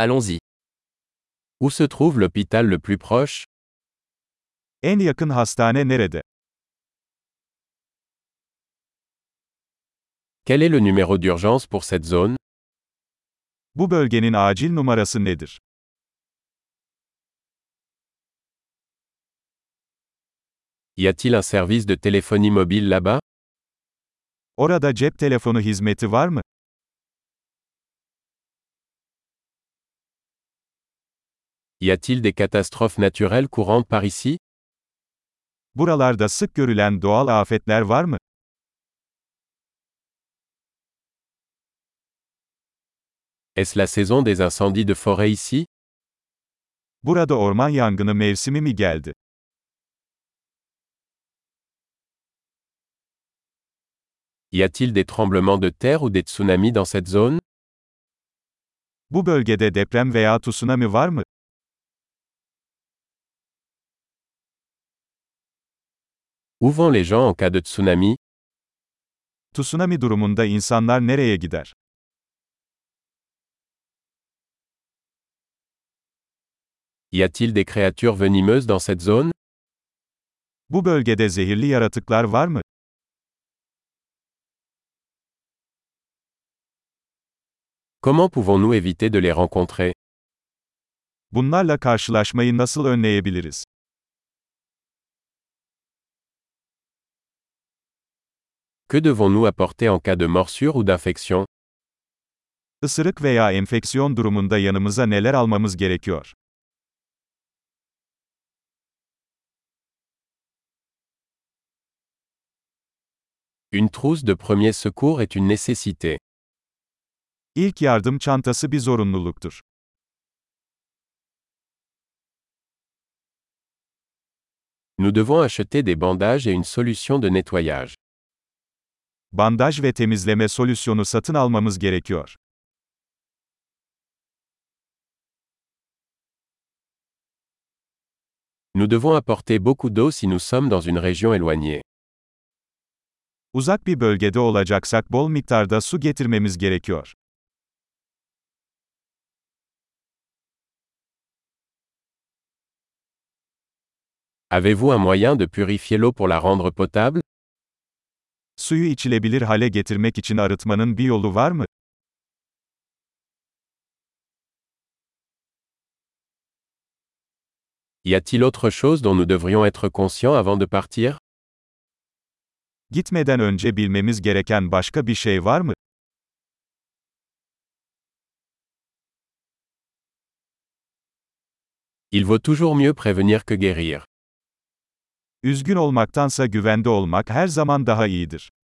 Allons-y. Où se trouve l'hôpital le plus proche? En yakın hastane nerede? Quel est le numéro d'urgence pour cette zone? Bu bölgenin acil numarası nedir? Y a-t-il un service de téléphonie mobile là-bas? Orada cep telefonu hizmeti var mı? Y a-t-il des catastrophes naturelles courantes par ici? Buralarda sık görülen doğal afetler var mı? Est-ce la saison des incendies de forêt ici? Burada orman yangını mevsimi mi geldi? Y a-t-il des tremblements de terre ou des tsunamis dans cette zone? Bu bölgede deprem veya tsunami var mı? Où vont les gens en cas de tsunami? Tsunami durumunda insanlar nereye gider? Y a-t-il des créatures venimeuses dans cette zone? Bu bölgede zehirli yaratıklar var mı? Comment pouvons-nous éviter de les rencontrer? Bunlarla karşılaşmayı nasıl önleyebiliriz? Que devons-nous apporter en cas de morsure ou d'infection? Isırık veya enfeksiyon durumunda yanımıza neler almamız gerekiyor? Une trousse de premier secours est une nécessité. İlk yardım çantası bir zorunluluktur. Nous devons acheter des bandages et une solution de nettoyage. Bandaj ve temizleme solüsyonu satın almamız gerekiyor. Nous devons apporter beaucoup d'eau si nous sommes dans une région éloignée. Uzak bir bölgede olacaksak bol miktarda su getirmemiz gerekiyor. Avez-vous un moyen de purifier l'eau pour la rendre potable? Suyu içilebilir hale getirmek için arıtmanın bir yolu var mı? Y a-t-il autre chose dont nous devrions être conscients avant de partir? Gitmeden önce bilmemiz gereken başka bir şey var mı? Il vaut toujours mieux prévenir que guérir. Üzgün olmaktansa güvende olmak her zaman daha iyidir.